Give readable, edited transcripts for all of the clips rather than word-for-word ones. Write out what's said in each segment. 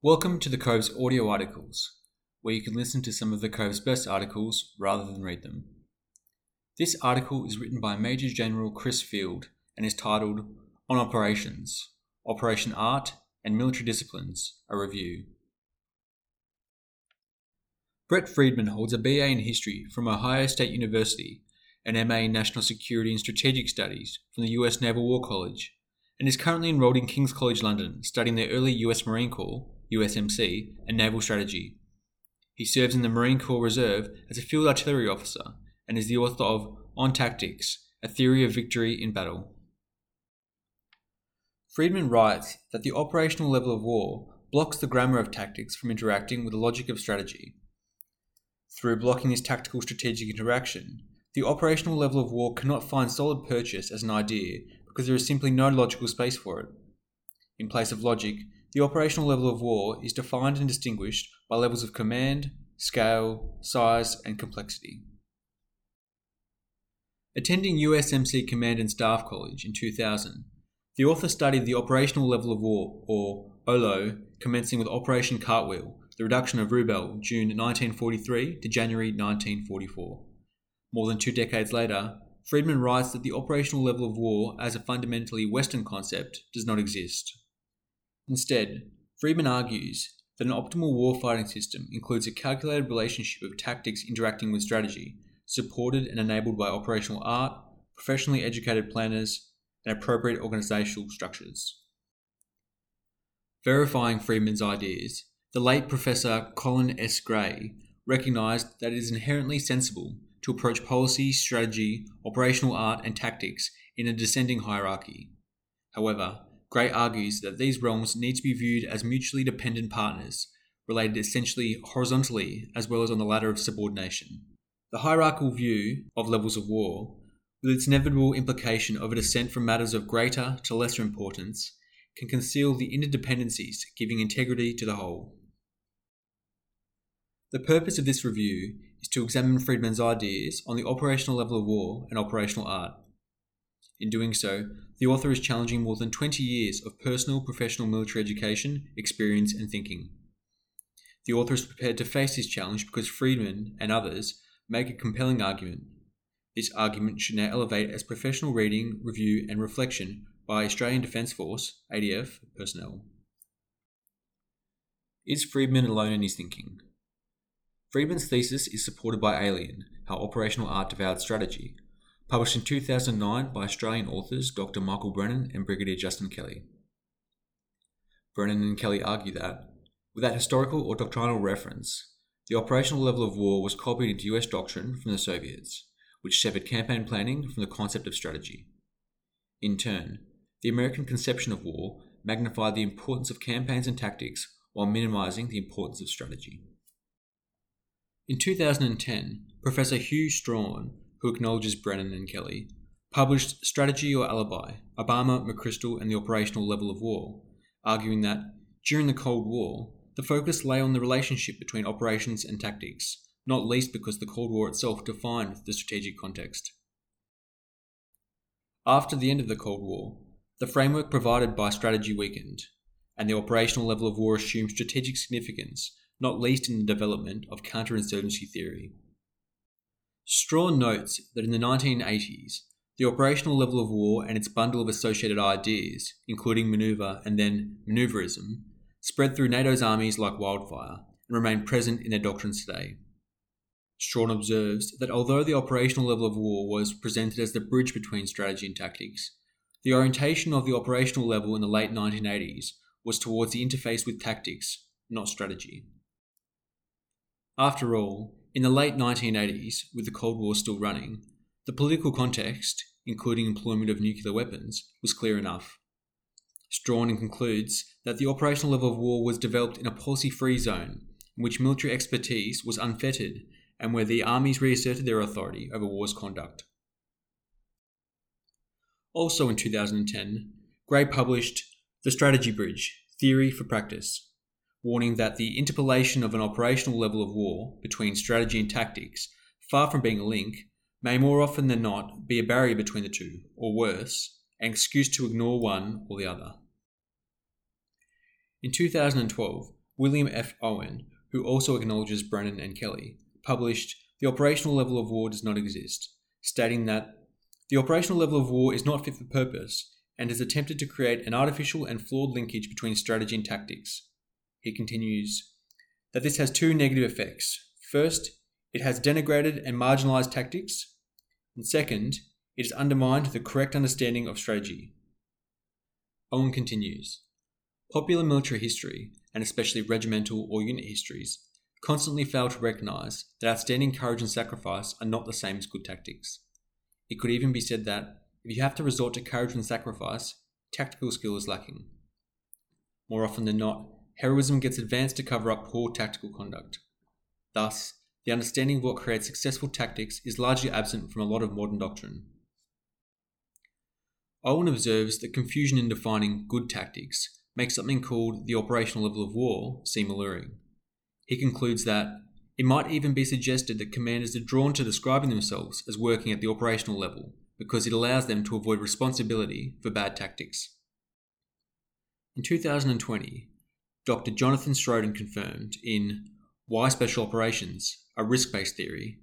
Welcome to The Cove's audio articles, where you can listen to some of The Cove's best articles rather than read them. This article is written by Major General Chris Field and is titled On Operations, Operation Art and Military Disciplines, a Review. Brett Friedman holds a BA in History from Ohio State University, an MA in National Security and Strategic Studies from the U.S. Naval War College, and is currently enrolled in King's College, London, studying the early U.S. Marine Corps, USMC, and naval strategy. He serves in the Marine Corps Reserve as a field artillery officer and is the author of On Tactics, A Theory of Victory in Battle. Friedman writes that the operational level of war blocks the grammar of tactics from interacting with the logic of strategy. Through blocking this tactical-strategic interaction, the operational level of war cannot find solid purchase as an idea because there is simply no logical space for it. In place of logic, the operational level of war is defined and distinguished by levels of command, scale, size, and complexity. Attending USMC Command and Staff College in 2000, the author studied the operational level of war, or OLO, commencing with Operation Cartwheel, the reduction of Rubel, June 1943 to January 1944. More than two decades later, Friedman writes that the operational level of war as a fundamentally Western concept does not exist. Instead, Friedman argues that an optimal warfighting system includes a calculated relationship of tactics interacting with strategy, supported and enabled by operational art, professionally educated planners, and appropriate organizational structures. Verifying Friedman's ideas, the late Professor Colin S. Gray recognized that it is inherently sensible to approach policy, strategy, operational art, and tactics in a descending hierarchy. However, Gray argues that these realms need to be viewed as mutually dependent partners, related essentially horizontally as well as on the ladder of subordination. The hierarchical view of levels of war, with its inevitable implication of a descent from matters of greater to lesser importance, can conceal the interdependencies, giving integrity to the whole. The purpose of this review is to examine Friedman's ideas on the operational level of war and operational art. In doing so, the author is challenging more than 20 years of personal, professional military education, experience, and thinking. The author is prepared to face this challenge because Friedman and others make a compelling argument. This argument should now elevate as professional reading, review, and reflection by Australian Defence Force, ADF, personnel. Is Friedman alone in his thinking? Friedman's thesis is supported by Alien, How Operational Art Devoured Strategy, published in 2009 by Australian authors Dr. Michael Brennan and Brigadier Justin Kelly. Brennan and Kelly argue that, without historical or doctrinal reference, the operational level of war was copied into US doctrine from the Soviets, which severed campaign planning from the concept of strategy. In turn, the American conception of war magnified the importance of campaigns and tactics while minimizing the importance of strategy. In 2010, Professor Hew Strachan, who acknowledges Brennan and Kelly, published Strategy or Alibi, Obama, McChrystal and the Operational Level of War, arguing that, during the Cold War, the focus lay on the relationship between operations and tactics, not least because the Cold War itself defined the strategic context. After the end of the Cold War, the framework provided by strategy weakened, and the operational level of war assumed strategic significance, not least in the development of counterinsurgency theory. Strachan notes that in the 1980s, the operational level of war and its bundle of associated ideas, including manoeuvre and then manoeuvrism, spread through NATO's armies like wildfire and remain present in their doctrines today. Strachan observes that although the operational level of war was presented as the bridge between strategy and tactics, the orientation of the operational level in the late 1980s was towards the interface with tactics, not strategy. After all, in the late 1980s, with the Cold War still running, the political context, including employment of nuclear weapons, was clear enough. Strachan concludes that the operational level of war was developed in a policy-free zone, in which military expertise was unfettered and where the armies reasserted their authority over war's conduct. Also in 2010, Gray published The Strategy Bridge, Theory for Practice, warning that the interpolation of an operational level of war between strategy and tactics, far from being a link, may more often than not be a barrier between the two, or worse, an excuse to ignore one or the other. In 2012, William F. Owen, who also acknowledges Brennan and Kelly, published The Operational Level of War Does Not Exist, stating that the operational level of war is not fit for purpose and has attempted to create an artificial and flawed linkage between strategy and tactics. He continues that this has two negative effects. First, it has denigrated and marginalized tactics, and second, it has undermined the correct understanding of strategy. Owen continues, popular military history, and especially regimental or unit histories, constantly fail to recognise that outstanding courage and sacrifice are not the same as good tactics. It could even be said that if you have to resort to courage and sacrifice, tactical skill is lacking. More often than not, heroism gets advanced to cover up poor tactical conduct. Thus, the understanding of what creates successful tactics is largely absent from a lot of modern doctrine. Owen observes that confusion in defining good tactics makes something called the operational level of war seem alluring. He concludes that it might even be suggested that commanders are drawn to describing themselves as working at the operational level because it allows them to avoid responsibility for bad tactics. In 2020, Dr. Jonathan Stroden confirmed in Why Special Operations? A Risk-Based Theory,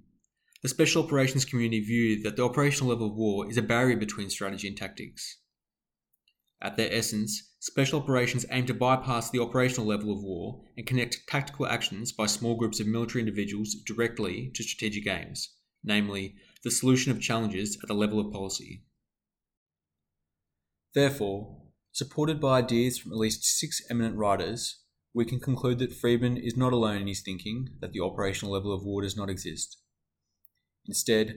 the special operations community viewed that the operational level of war is a barrier between strategy and tactics. At their essence, special operations aim to bypass the operational level of war and connect tactical actions by small groups of military individuals directly to strategic aims, namely, the solution of challenges at the level of policy. Therefore, supported by ideas from at least 6 eminent writers, we can conclude that Friedman is not alone in his thinking that the operational level of war does not exist. Instead,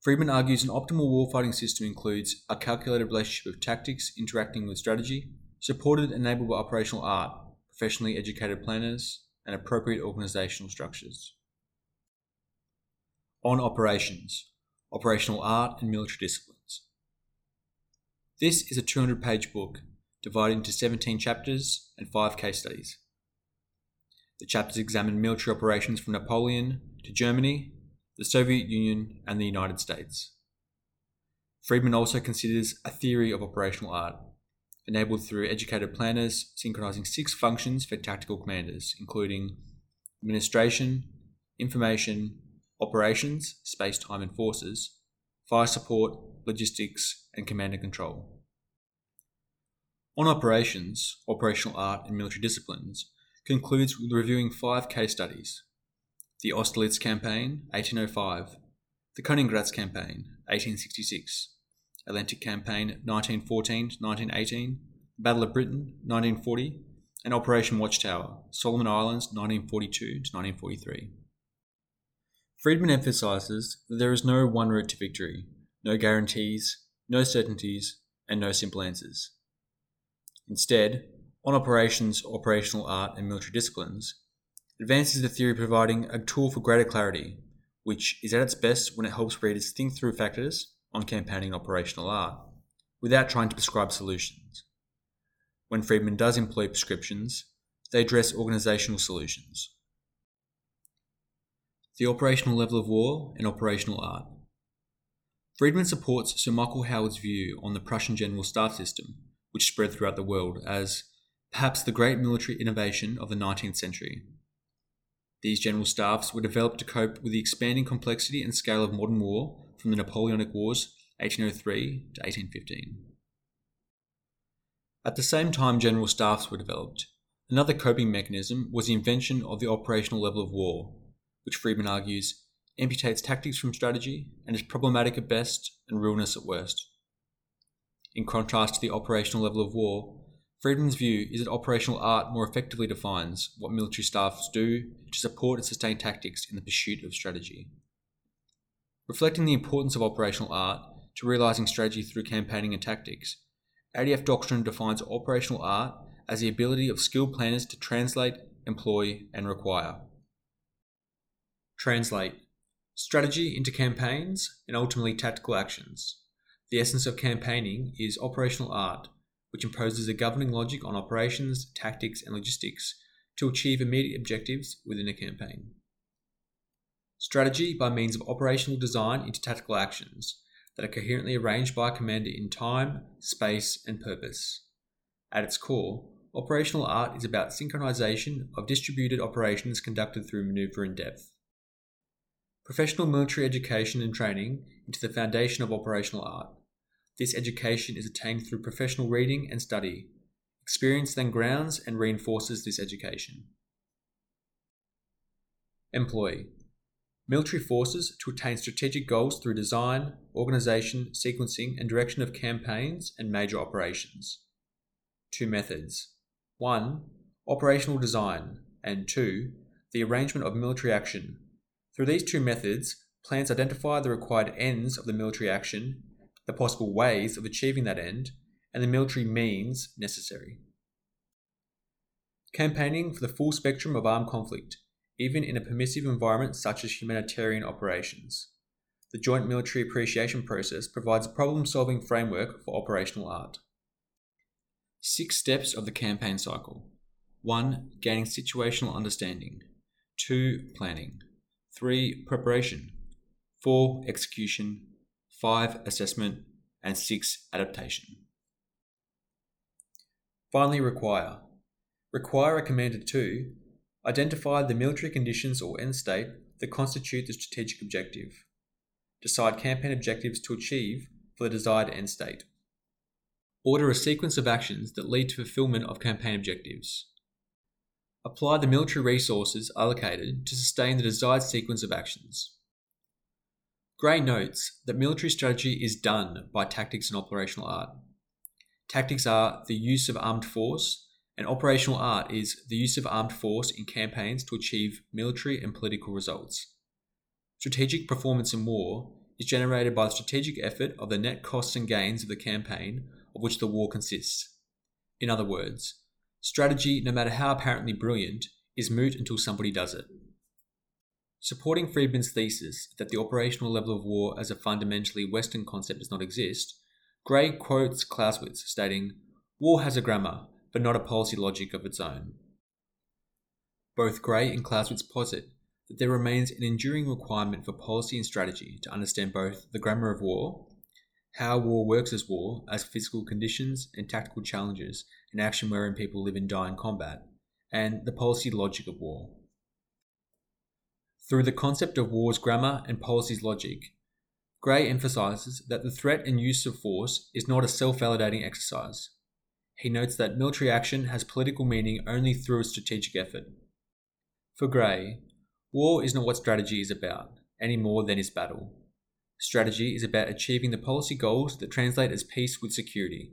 Friedman argues an optimal warfighting system includes a calculated relationship of tactics interacting with strategy, supported and enabled by operational art, professionally educated planners, and appropriate organisational structures. On Operations, Operational Art and Military Disciplines. This is a 200-page book divided into 17 chapters and 5 case studies. The chapters examine military operations from Napoleon to Germany, the Soviet Union, and the United States. Friedman also considers a theory of operational art, enabled through educated planners synchronizing 6 functions for tactical commanders, including administration, information, operations, space, time, and forces, fire support, logistics, and command and control. On Operations, Operational Art and Military Disciplines concludes with reviewing 5 case studies. The Austerlitz Campaign, 1805. The Königgrätz Campaign, 1866. Atlantic Campaign, 1914-1918. Battle of Britain, 1940. And Operation Watchtower, Solomon Islands, 1942-1943. Friedman emphasises that there is no one route to victory, no guarantees, no certainties, and no simple answers. Instead, On Operations, Operational Art and Military Disciplines advances the theory providing a tool for greater clarity, which is at its best when it helps readers think through factors on campaigning and operational art, without trying to prescribe solutions. When Friedman does employ prescriptions, they address organisational solutions. The Operational Level of War and Operational Art. Friedman supports Sir Michael Howard's view on the Prussian General Staff System, which spread throughout the world, as perhaps the great military innovation of the 19th century. These general staffs were developed to cope with the expanding complexity and scale of modern war from the Napoleonic Wars, 1803 to 1815. At the same time general staffs were developed, another coping mechanism was the invention of the operational level of war, which Friedman argues amputates tactics from strategy and is problematic at best and ruinous at worst. In contrast to the operational level of war, Friedman's view is that operational art more effectively defines what military staffs do to support and sustain tactics in the pursuit of strategy. Reflecting the importance of operational art to realising strategy through campaigning and tactics, ADF doctrine defines operational art as the ability of skilled planners to translate, employ, and require. Translate strategy into campaigns and ultimately tactical actions. The essence of campaigning is operational art, which imposes a governing logic on operations, tactics, and logistics to achieve immediate objectives within a campaign. Strategy by means of operational design into tactical actions that are coherently arranged by a commander in time, space, and purpose. At its core, operational art is about synchronization of distributed operations conducted through maneuver and depth. Professional military education and training into the foundation of operational art. This education is attained through professional reading and study. Experience then grounds and reinforces this education. Employ military forces to attain strategic goals through design, organization, sequencing, and direction of campaigns and major operations. Two methods. 1. Operational design, and 2. The arrangement of military action. Through these two methods, plans identify the required ends of the military action, the possible ways of achieving that end, and the military means necessary. Campaigning for the full spectrum of armed conflict, even in a permissive environment such as humanitarian operations. The Joint Military Appreciation Process provides a problem-solving framework for operational art. 6 steps of the campaign cycle. 1. Gaining situational understanding. 2. Planning. 3. Preparation. 4. Execution. 5. Assessment. And 6. Adaptation. Finally, require. Require a commander to identify the military conditions or end state that constitute the strategic objective. Decide campaign objectives to achieve for the desired end state. Order a sequence of actions that lead to fulfillment of campaign objectives. Apply the military resources allocated to sustain the desired sequence of actions. Gray notes that military strategy is done by tactics and operational art. Tactics are the use of armed force, and operational art is the use of armed force in campaigns to achieve military and political results. Strategic performance in war is generated by the strategic effort of the net costs and gains of the campaign of which the war consists. In other words, strategy, no matter how apparently brilliant, is moot until somebody does it. Supporting Friedman's thesis that the operational level of war as a fundamentally Western concept does not exist, Gray quotes Clausewitz, stating, "War has a grammar, but not a policy logic of its own." Both Gray and Clausewitz posit that there remains an enduring requirement for policy and strategy to understand both the grammar of war, how war works as war, as physical conditions and tactical challenges, an action wherein people live and die in combat, and the policy logic of war. Through the concept of war's grammar and policy's logic, Gray emphasises that the threat and use of force is not a self-validating exercise. He notes that military action has political meaning only through a strategic effort. For Gray, war is not what strategy is about, any more than is battle. Strategy is about achieving the policy goals that translate as peace with security,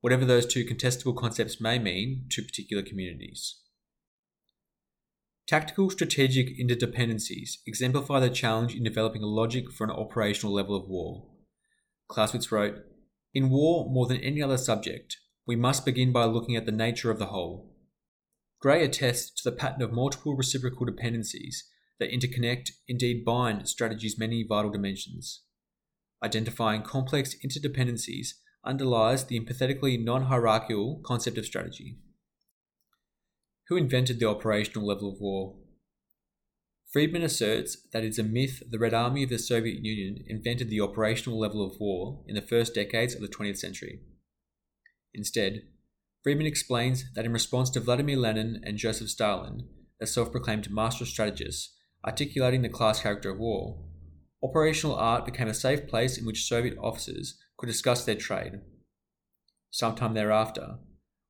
whatever those two contestable concepts may mean to particular communities. Tactical strategic interdependencies exemplify the challenge in developing a logic for an operational level of war. Clausewitz wrote, "In war, more than any other subject, we must begin by looking at the nature of the whole." Gray attests to the pattern of multiple reciprocal dependencies that interconnect, indeed bind, strategy's many vital dimensions. Identifying complex interdependencies underlies the empathetically non-hierarchical concept of strategy. Who invented the operational level of war? Friedman asserts that it's a myth the Red Army of the Soviet Union invented the operational level of war in the first decades of the 20th century. Instead, Friedman explains that in response to Vladimir Lenin and Joseph Stalin, as self-proclaimed master strategists, articulating the class character of war, operational art became a safe place in which Soviet officers could discuss their trade. Sometime thereafter,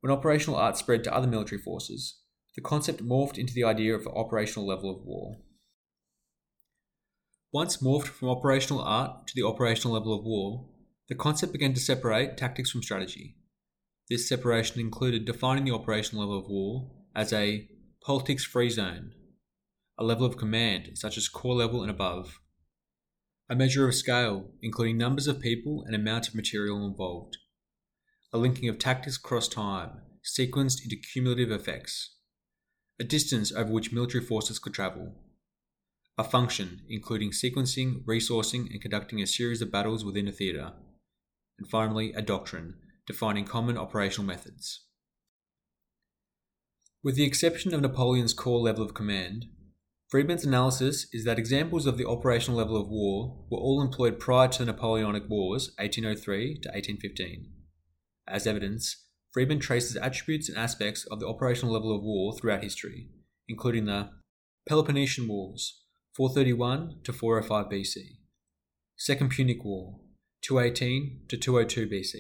when operational art spread to other military forces, the concept morphed into the idea of the operational level of war. Once morphed from operational art to the operational level of war, the concept began to separate tactics from strategy. This separation included defining the operational level of war as a politics-free zone, a level of command such as corps level and above, a measure of scale including numbers of people and amount of material involved, a linking of tactics across time, sequenced into cumulative effects, a distance over which military forces could travel, a function including sequencing, resourcing, and conducting a series of battles within a theatre, and finally, a doctrine, defining common operational methods. With the exception of Napoleon's corps level of command, Friedman's analysis is that examples of the operational level of war were all employed prior to the Napoleonic Wars, 1803 to 1815. As evidence, Friedman traces attributes and aspects of the operational level of war throughout history, including the Peloponnesian Wars, 431 to 405 BC, Second Punic War, 218 to 202 BC,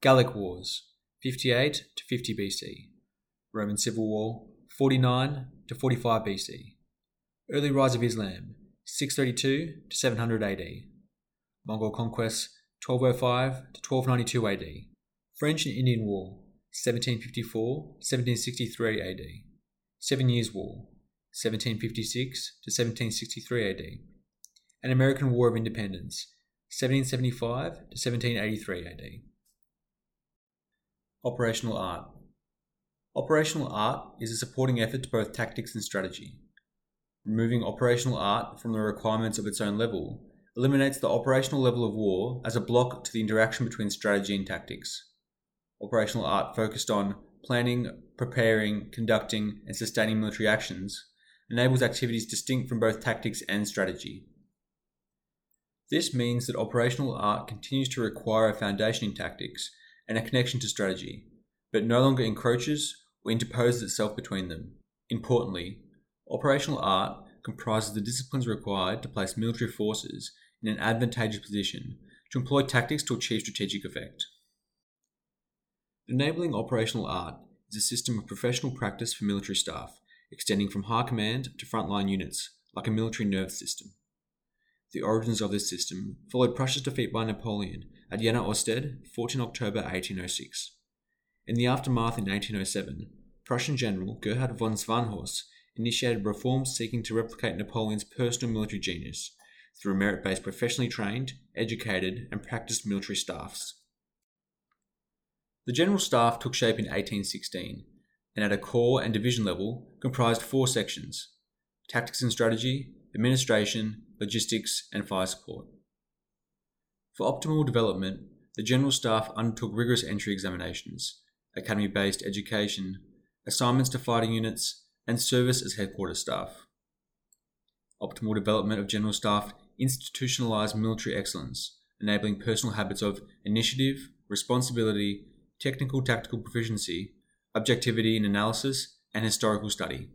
Gallic Wars, 58 to 50 BC, Roman Civil War, 49 to 45 BC, Early Rise of Islam, 632 to 700 AD, Mongol Conquest, 1205 to 1292 AD, French and Indian War, 1754-1763 AD, 7 Years' War, 1756 to 1763 AD, and American War of Independence, 1775 to 1783 AD. Operational art. Operational art is a supporting effort to both tactics and strategy. Removing operational art from the requirements of its own level eliminates the operational level of war as a block to the interaction between strategy and tactics. Operational art focused on planning, preparing, conducting, and sustaining military actions enables activities distinct from both tactics and strategy. This means that operational art continues to require a foundation in tactics and a connection to strategy, but no longer encroaches or interposes itself between them. Importantly, operational art comprises the disciplines required to place military forces in an advantageous position to employ tactics to achieve strategic effect. Enabling operational art is a system of professional practice for military staff, extending from high command to frontline units, like a military nerve system. The origins of this system followed Prussia's defeat by Napoleon at Jena Osted, 14 October 1806. In the aftermath in 1807, Prussian General Gerhard von Scharnhorst initiated reforms seeking to replicate Napoleon's personal military genius through merit-based professionally trained, educated, and practiced military staffs. The General Staff took shape in 1816, and at a corps and division level comprised 4 sections: Tactics and Strategy, Administration, Logistics, and Fire Support. For optimal development, the General Staff undertook rigorous entry examinations, academy-based education, assignments to fighting units, and service as headquarters staff. Optimal development of General Staff institutionalized military excellence, enabling personal habits of initiative, responsibility, technical tactical proficiency, objectivity in analysis, and historical study.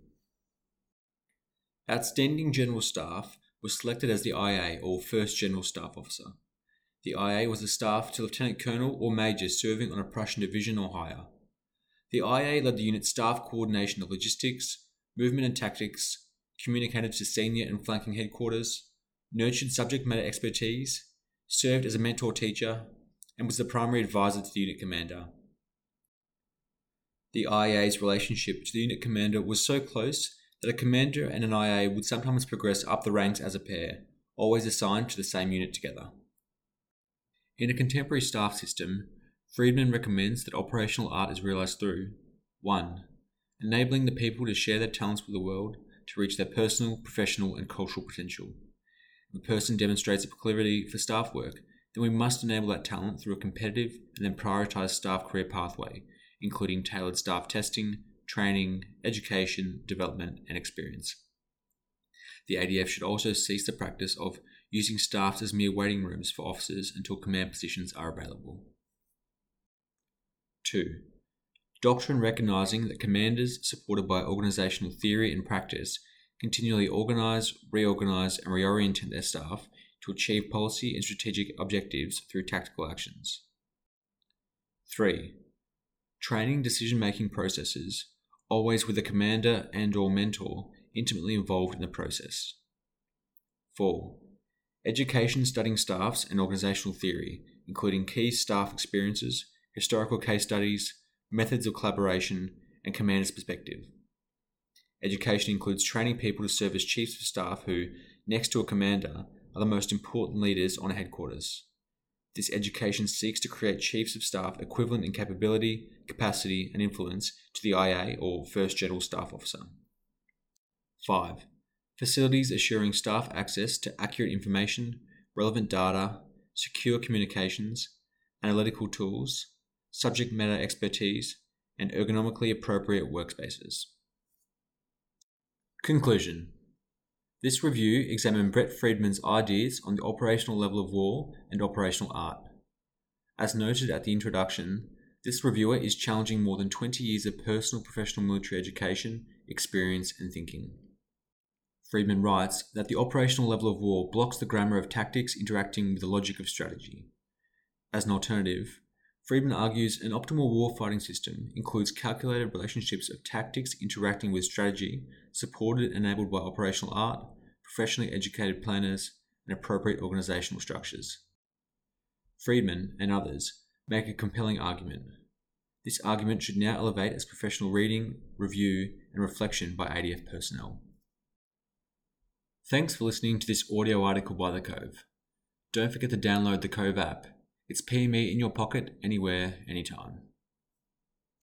Outstanding General Staff was selected as the IA, or First General Staff Officer. The IA was the staff to Lieutenant Colonel or Major serving on a Prussian division or higher. The IA led the unit's staff coordination of logistics, movement and tactics, communicated to senior and flanking headquarters, nurtured subject matter expertise, served as a mentor teacher, and was the primary advisor to the unit commander. The IA's relationship to the unit commander was so close that a commander and an IA would sometimes progress up the ranks as a pair, always assigned to the same unit together. In a contemporary staff system, Friedman recommends that operational art is realised through 1. Enabling the people to share their talents with the world to reach their personal, professional and cultural potential. If a person demonstrates a proclivity for staff work, then we must enable that talent through a competitive and then prioritised staff career pathway, including tailored staff testing, training, education, development, and experience. The ADF should also cease the practice of using staffs as mere waiting rooms for officers until command positions are available. 2. Doctrine recognising that commanders, supported by organisational theory and practice, continually organise, reorganise, and reorient their staff to achieve policy and strategic objectives through tactical actions. 3. Training decision-making processes, always with a commander and/or mentor intimately involved in the process. 4. Education studying staffs and organisational theory, including key staff experiences, historical case studies, methods of collaboration, and commander's perspective. Education includes training people to serve as chiefs of staff who, next to a commander, are the most important leaders on headquarters. This education seeks to create chiefs of staff equivalent in capability, capacity, and influence to the IA or First General Staff Officer. 5. Facilities assuring staff access to accurate information, relevant data, secure communications, analytical tools, subject matter expertise, and ergonomically appropriate workspaces. Conclusion. This review examined Brett Friedman's ideas on the operational level of war and operational art. As noted at the introduction, This reviewer is challenging more than 20 years of personal professional military education, experience and thinking. Friedman writes that the operational level of war blocks the grammar of tactics interacting with the logic of strategy. As an alternative, Friedman argues an optimal warfighting system includes calculated relationships of tactics interacting with strategy, supported and enabled by operational art, professionally educated planners, and appropriate organizational structures. Friedman and others make a compelling argument. This argument should now elevate as professional reading, review, and reflection by ADF personnel. Thanks for listening to this audio article by The Cove. Don't forget to download the Cove app. It's PME in your pocket, anywhere, anytime.